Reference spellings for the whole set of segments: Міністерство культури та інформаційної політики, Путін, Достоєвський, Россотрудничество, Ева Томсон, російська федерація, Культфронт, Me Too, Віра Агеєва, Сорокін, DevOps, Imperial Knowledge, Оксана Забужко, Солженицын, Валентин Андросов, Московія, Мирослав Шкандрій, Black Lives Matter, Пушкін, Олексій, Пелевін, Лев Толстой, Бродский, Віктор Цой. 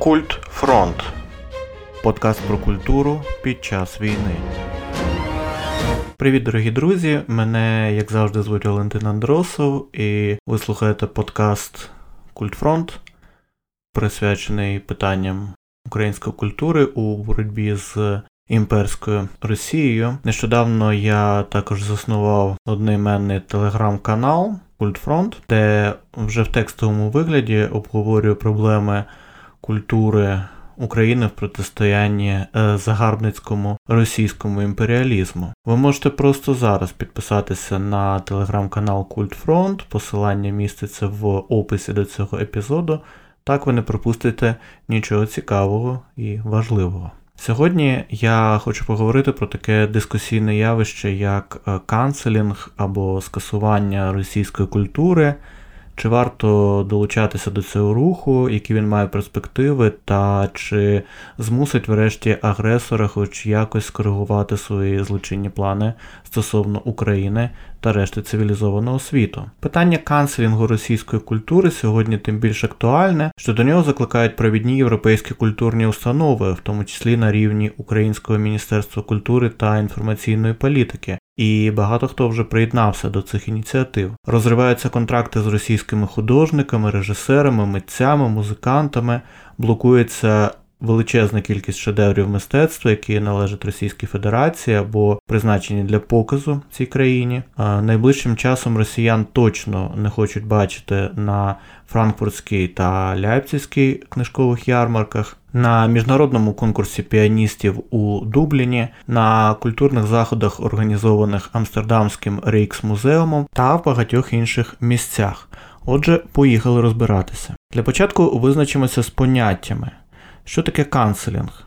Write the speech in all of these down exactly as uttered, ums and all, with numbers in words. Культфронт. Подкаст про культуру під час війни. Привіт, дорогі друзі! Мене, як завжди, звуть Валентин Андросов, і ви слухаєте подкаст Культфронт, присвячений питанням української культури у боротьбі з імперською Росією. Нещодавно я також заснував одноіменний телеграм-канал Культфронт, де вже в текстовому вигляді обговорюю проблеми культури України в протистоянні загарбницькому російському імперіалізму. Ви можете просто зараз підписатися на телеграм-канал Культфронт, посилання міститься в описі до цього епізоду, так ви не пропустите нічого цікавого і важливого. Сьогодні я хочу поговорити про таке дискусійне явище, як канцелінг або скасування російської культури. Чи варто долучатися до цього руху, які він має перспективи, та чи змусить врешті агресора хоч якось скоригувати свої злочинні плани стосовно України та решти цивілізованого світу? Питання канцелінгу російської культури сьогодні тим більш актуальне, що до нього закликають провідні європейські культурні установи, в тому числі на рівні Українського Міністерства культури та інформаційної політики. І багато хто вже приєднався до цих ініціатив. Розриваються контракти з російськими художниками, режисерами, митцями, музикантами, блокується величезна кількість шедеврів мистецтва, які належать Російській Федерації або призначені для показу цій країні. А найближчим часом росіян точно не хочуть бачити на франкфуртській та ляйпцизькій книжкових ярмарках, на міжнародному конкурсі піаністів у Дубліні, на культурних заходах, організованих Амстердамським Рейксмузеумом та в багатьох інших місцях. Отже, поїхали розбиратися. Для початку визначимося з поняттями. Що таке канцелінг?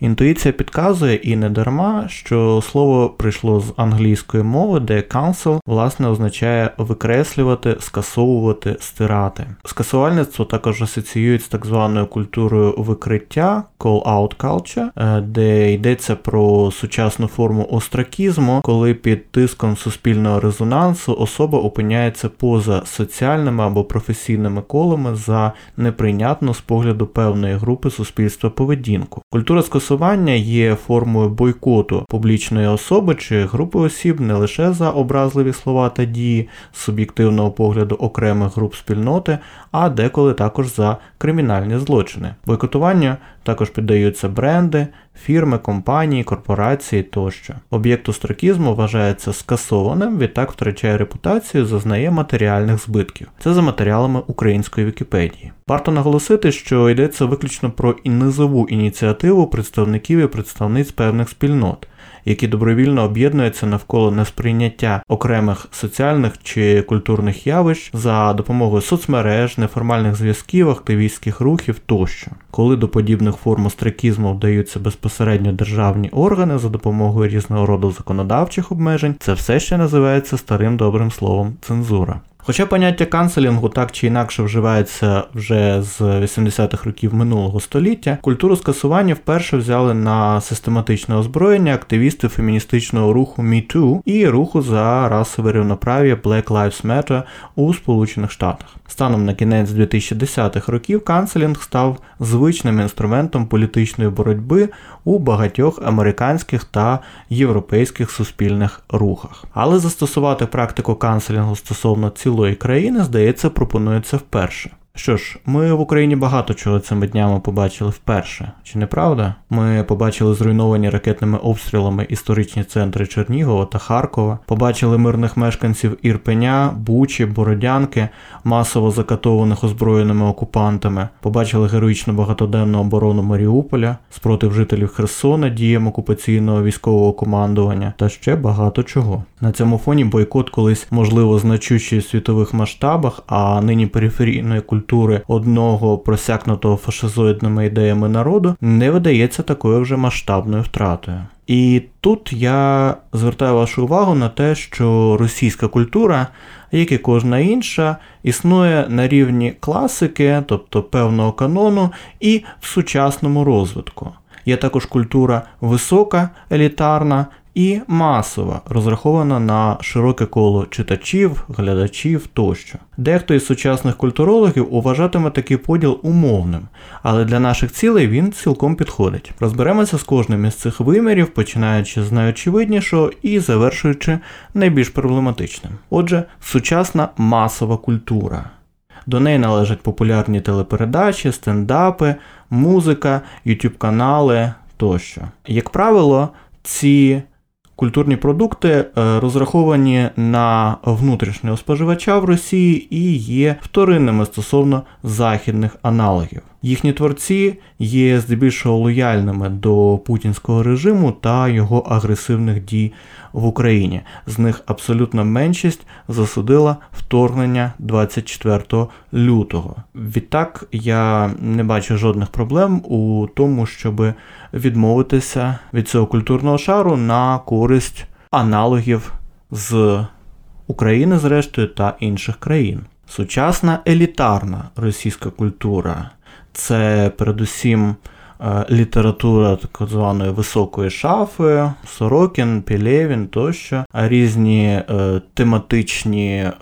Інтуїція підказує, і не дарма, що слово прийшло з англійської мови, де cancel, власне, означає викреслювати, скасовувати, стирати. Скасувальництво також асоціюють з так званою культурою викриття, call-out culture, де йдеться про сучасну форму остракізму, коли під тиском суспільного резонансу особа опиняється поза соціальними або професійними колами за неприйнятну з погляду певної групи суспільства поведінку. Культура скасування є формою бойкоту публічної особи чи групи осіб не лише за образливі слова та дії з суб'єктивного погляду окремих груп спільноти, а деколи також за кримінальні злочини. Бойкотуванню також піддаються бренди, фірми, компанії, корпорації тощо. Об'єкт остракізму вважається скасованим, відтак втрачає репутацію, зазнає матеріальних збитків. Це за матеріалами української Вікіпедії. Варто наголосити, що йдеться виключно про низову ініціативу представників і представниць певних спільнот, які добровільно об'єднуються навколо несприйняття окремих соціальних чи культурних явищ за допомогою соцмереж, неформальних зв'язків, активістських рухів тощо. Коли до подібних форм остракізму вдаються безпосередньо державні органи за допомогою різного роду законодавчих обмежень, це все ще називається старим добрим словом «цензура». Хоча поняття канцелінгу так чи інакше вживається вже з вісімдесятих років минулого століття, культуру скасування вперше взяли на систематичне озброєння активісти феміністичного руху Me Too і руху за расове рівноправ'я Black Lives Matter у Сполучених Штатах. Станом на кінець дві тисячі десятих років канцелінг став звичним інструментом політичної боротьби у багатьох американських та європейських суспільних рухах. Але застосувати практику канцелінгу стосовно цілого країни, здається, пропонується вперше. Що ж, ми в Україні багато чого цими днями побачили вперше, чи не правда? Ми побачили зруйновані ракетними обстрілами історичні центри Чернігова та Харкова, побачили мирних мешканців Ірпеня, Бучі, Бородянки, масово закатованих озброєними окупантами, побачили героїчну багатоденну оборону Маріуполя, спротив жителів Херсона діям окупаційного військового командування та ще багато чого. На цьому фоні бойкот, колись, можливо, значущий у світових масштабах, а нині периферійної культури, культури одного просякнутого фашизоїдними ідеями народу, не видається такою вже масштабною втратою. І тут я звертаю вашу увагу на те, що російська культура, як і кожна інша, існує на рівні класики, тобто певного канону, і в сучасному розвитку. Є також культура висока, елітарна, і масова, розрахована на широке коло читачів, глядачів тощо. Дехто із сучасних культурологів вважатиме такий поділ умовним, але для наших цілей він цілком підходить. Розберемося з кожним із цих вимірів, починаючи з найочевиднішого і завершуючи найбільш проблематичним. Отже, сучасна масова культура. До неї належать популярні телепередачі, стендапи, музика, ютуб-канали тощо. Як правило, ці культурні продукти розраховані на внутрішнього споживача в Росії і є вторинними стосовно західних аналогів. Їхні творці є здебільшого лояльними до путінського режиму та його агресивних дій в Україні. З них абсолютна меншість засудила вторгнення двадцять четвертого лютого. Відтак, я не бачу жодних проблем у тому, щоб відмовитися від цього культурного шару на користь аналогів з України, зрештою, та інших країн. Сучасна елітарна російська культура – це передусім література так званої високої шафи, Сорокін, Пелевін тощо, різні е, тематичні е,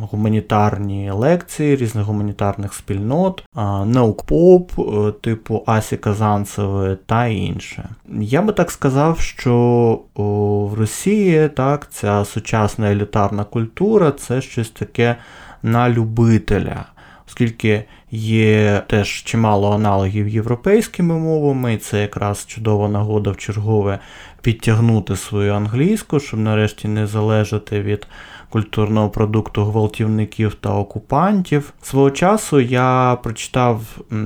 гуманітарні лекції, різних гуманітарних спільнот, е, наук-поп е, типу Асі Казанцевої та інше. Я би так сказав, що о, в Росії так ця сучасна елітарна культура – це щось таке на любителя, оскільки є теж чимало аналогів європейськими мовами, і це якраз чудова нагода вчергове підтягнути свою англійську, щоб нарешті не залежати від культурного продукту гвалтівників та окупантів. Свого часу я прочитав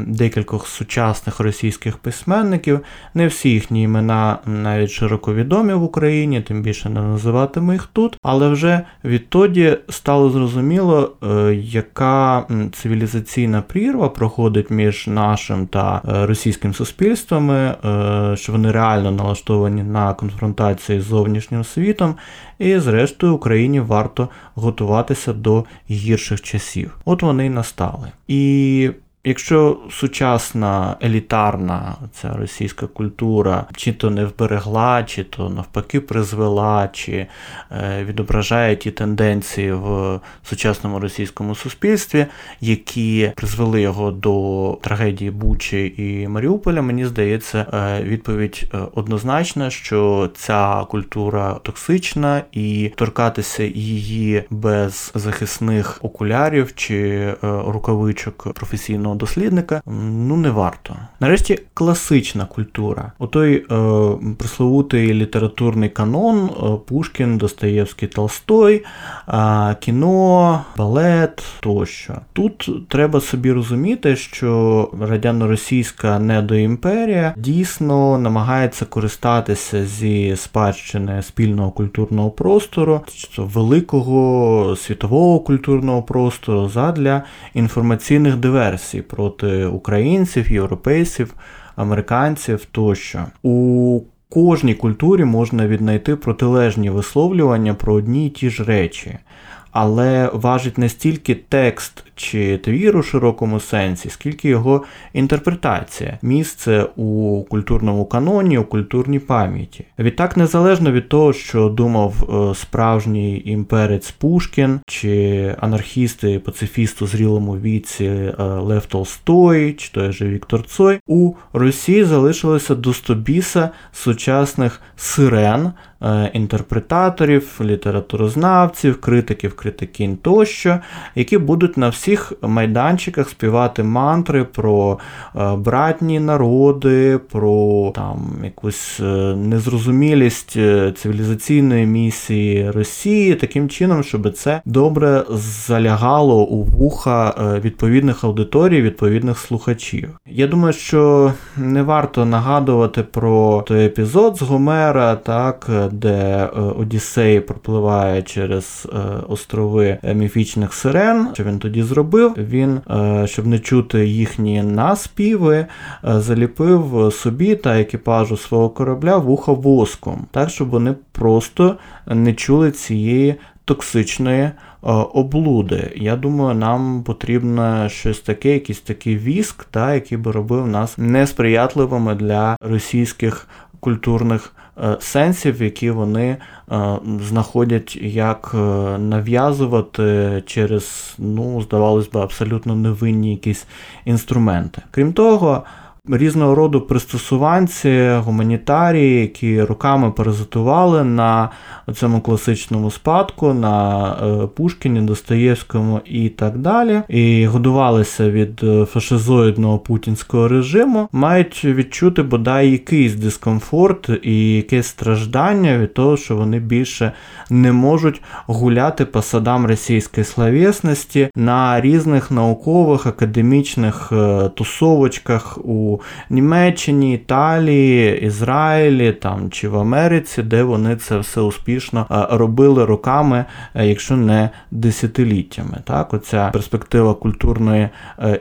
декількох сучасних російських письменників, не всі їхні імена навіть широко відомі в Україні, тим більше не називатиму їх тут, але вже відтоді стало зрозуміло, яка цивілізаційна прірва проходить між нашим та російським суспільствами, що вони реально налаштовані на конфронтацію з зовнішнім світом, і зрештою Україні варто готуватися до гірших часів. От вони й настали. І якщо сучасна елітарна ця російська культура чи то не вберегла, чи то навпаки призвела, чи е, відображає ті тенденції в сучасному російському суспільстві, які призвели його до трагедії Бучі і Маріуполя, мені здається, е, відповідь однозначна, що ця культура токсична і торкатися її без захисних окулярів чи е, рукавичок професійного дослідника, ну не варто. Нарешті класична культура. Отой е, пресловутий літературний канон е, Пушкін, Достоєвський, Толстой, е, кіно, балет тощо. Тут треба собі розуміти, що радянно-російська недоімперія дійсно намагається користатися зі спадщини спільного культурного простору, великого світового культурного простору задля інформаційних диверсій проти українців, європейців, американців тощо. У кожній культурі можна віднайти протилежні висловлювання про одні й ті ж речі, але важить не стільки текст чи твір у широкому сенсі, скільки його інтерпретація, місце у культурному каноні, у культурній пам'яті. Відтак, незалежно від того, що думав справжній імперець Пушкін, чи анархісти, пацифіст у зрілому віці Лев Толстой, чи той же Віктор Цой, у Росії залишилося до стобіса сучасних сирен, інтерпретаторів, літературознавців, критиків, критикінь тощо, які будуть на всіх майданчиках співати мантри про братні народи, про там якусь незрозумілість цивілізаційної місії Росії, таким чином, щоб це добре залягало у вуха відповідних аудиторій, відповідних слухачів. Я думаю, що не варто нагадувати про той епізод з Гомера, так, де Одіссей пропливає через острови міфічних сирен. Що він тоді зробив? Він, щоб не чути їхні наспіви, заліпив собі та екіпажу свого корабля вуха воском, так, щоб вони просто не чули цієї токсичної облуди. Я думаю, нам потрібно щось таке, якийсь такий віск, та, який би робив нас несприятливими для російських культурних сенсів, які вони знаходять, як нав'язувати через, ну, здавалось би, абсолютно невинні якісь інструменти. Крім того, різного роду пристосуванці, гуманітарії, які роками паразитували на цьому класичному спадку, на Пушкіні, Достоєвському і так далі, і годувалися від фашизоїдного путінського режиму, мають відчути бодай якийсь дискомфорт і якесь страждання від того, що вони більше не можуть гуляти по садам російської словесності на різних наукових, академічних тусовочках у Німеччині, Італії, Ізраїлі там, чи в Америці, де вони це все успішно робили роками, якщо не десятиліттями. Так, оця перспектива культурної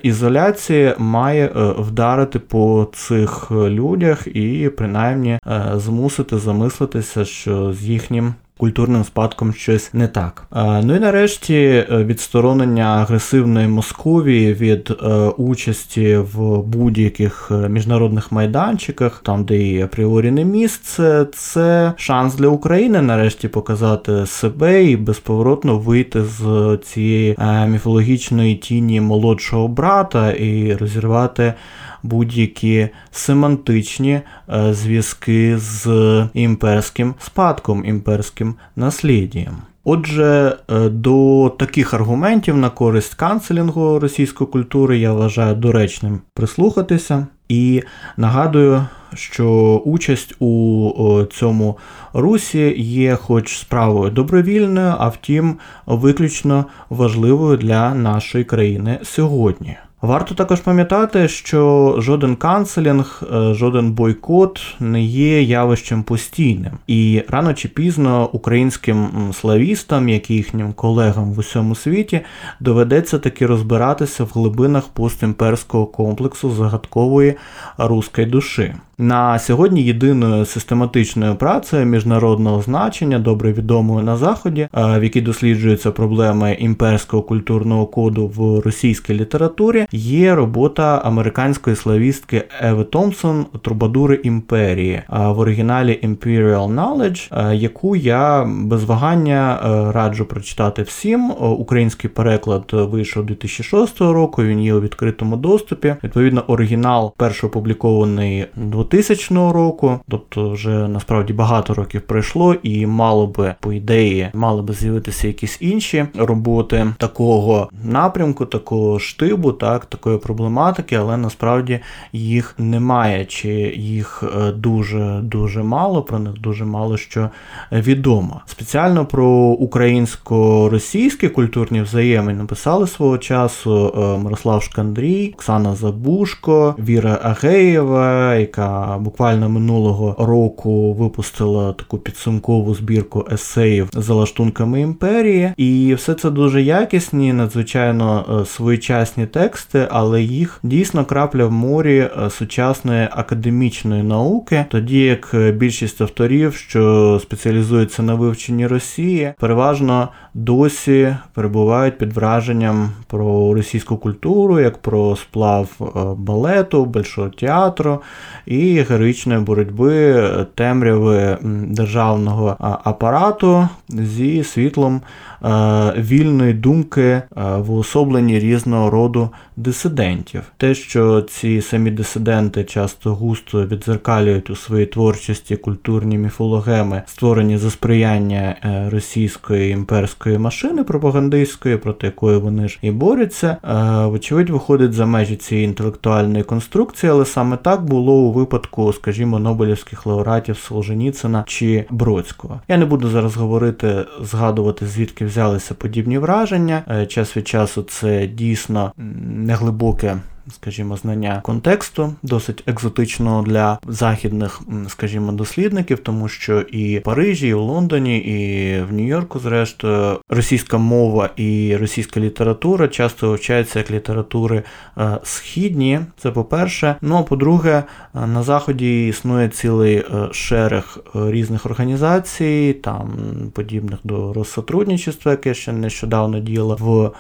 ізоляції має вдарити по цих людях і принаймні змусити замислитися, що з їхнім культурним спадком щось не так. Ну і нарешті відсторонення агресивної Московії від участі в будь-яких міжнародних майданчиках, там, де її апріорі не місце, це шанс для України нарешті показати себе і безповоротно вийти з цієї міфологічної тіні молодшого брата і розірвати будь-які семантичні зв'язки з імперським спадком, імперським насліддям. Отже, до таких аргументів на користь канцелінгу російської культури я вважаю доречним прислухатися. І нагадую, що участь у цьому русі є хоч справою добровільною, а втім виключно важливою для нашої країни сьогодні. Варто також пам'ятати, що жоден канцелінг, жоден бойкот не є явищем постійним. І рано чи пізно українським славістам, як і їхнім колегам в усьому світі, доведеться таки розбиратися в глибинах постімперського комплексу загадкової руської душі. На сьогодні єдиною систематичною працею міжнародного значення, добре відомою на Заході, в якій досліджуються проблеми імперського культурного коду в російській літературі, є робота американської славістки Еви Томсон «Трубадури імперії», в оригіналі Imperial Knowledge, яку я без вагання раджу прочитати всім. Український переклад вийшов дві тисячі шостого року, він є у відкритому доступі. Відповідно, оригінал перший опублікований двотисячного року, тобто вже насправді багато років пройшло і мало би, по ідеї, мали би з'явитися якісь інші роботи такого напрямку, такого штибу, так, такої проблематики, але насправді їх немає, чи їх дуже-дуже мало, про них дуже мало що відомо. Спеціально про українсько-російські культурні взаємини написали свого часу Мирослав Шкандрій, Оксана Забужко, Віра Агеєва, яка буквально минулого року випустила таку підсумкову збірку есеїв за лаштунками імперії. І все це дуже якісні, надзвичайно своєчасні тексти, але їх дійсно крапля в морі сучасної академічної науки, тоді як більшість авторів, що спеціалізуються на вивченні Росії, переважно досі перебувають під враженням про російську культуру, як про сплав балету, большого театру і героїчної боротьби темряви державного апарату зі світлом вільної думки в уособленні різного роду дисидентів. Те, що ці самі дисиденти часто густо відзеркалюють у своїй творчості культурні міфологеми, створені за сприяння російської імперської машини пропагандистської, проти якої вони ж і борються, вочевидь виходить за межі цієї інтелектуальної конструкції, але саме так було у випадку, скажімо, нобелівських лауреатів Солженіцина чи Бродського. Я не буду зараз говорити, згадувати, звідки взялися подібні враження. Час від часу це дійсно неглибоке, скажімо, знання контексту, досить екзотичного для західних, скажімо, дослідників, тому що і в Парижі, і в Лондоні, і в Нью-Йорку, зрештою, російська мова і російська література часто вивчаються як літератури е, східні, це по-перше. Ну, а по-друге, на Заході існує цілий шерех різних організацій, там, подібних до Россотрудничества, яке ще нещодавно діяло в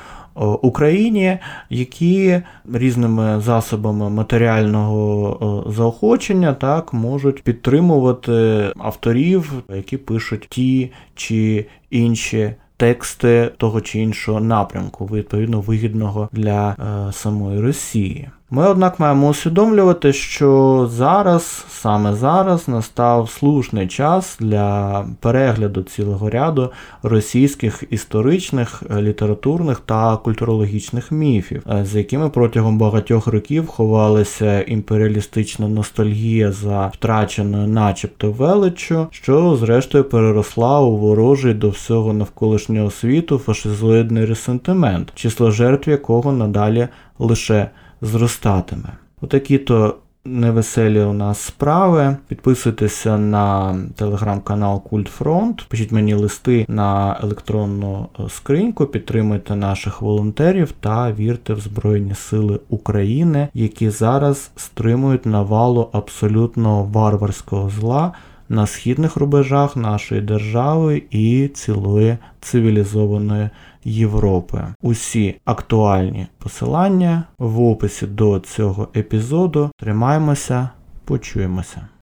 Україні, які різними засобами матеріального заохочення так можуть підтримувати авторів, які пишуть ті чи інші тексти того чи іншого напрямку, відповідно вигідного для е, самої Росії. Ми, однак, маємо усвідомлювати, що зараз, саме зараз, настав слушний час для перегляду цілого ряду російських історичних, літературних та культурологічних міфів, за якими протягом багатьох років ховалася імперіалістична ностальгія за втраченою начебто величчю, що, зрештою, переросла у ворожий до всього навколишнього світу фашизоїдний ресентимент, число жертв якого надалі лише зростатиме. Отакі-то невеселі у нас справи. Підписуйтеся на телеграм-канал Культфронт, пишіть мені листи на електронну скриньку, підтримуйте наших волонтерів та вірте в Збройні Сили України, які зараз стримують навалу абсолютно варварського зла на східних рубежах нашої держави і цілої цивілізованої Європи. Усі актуальні посилання в описі до цього епізоду. Тримаємося, почуємося.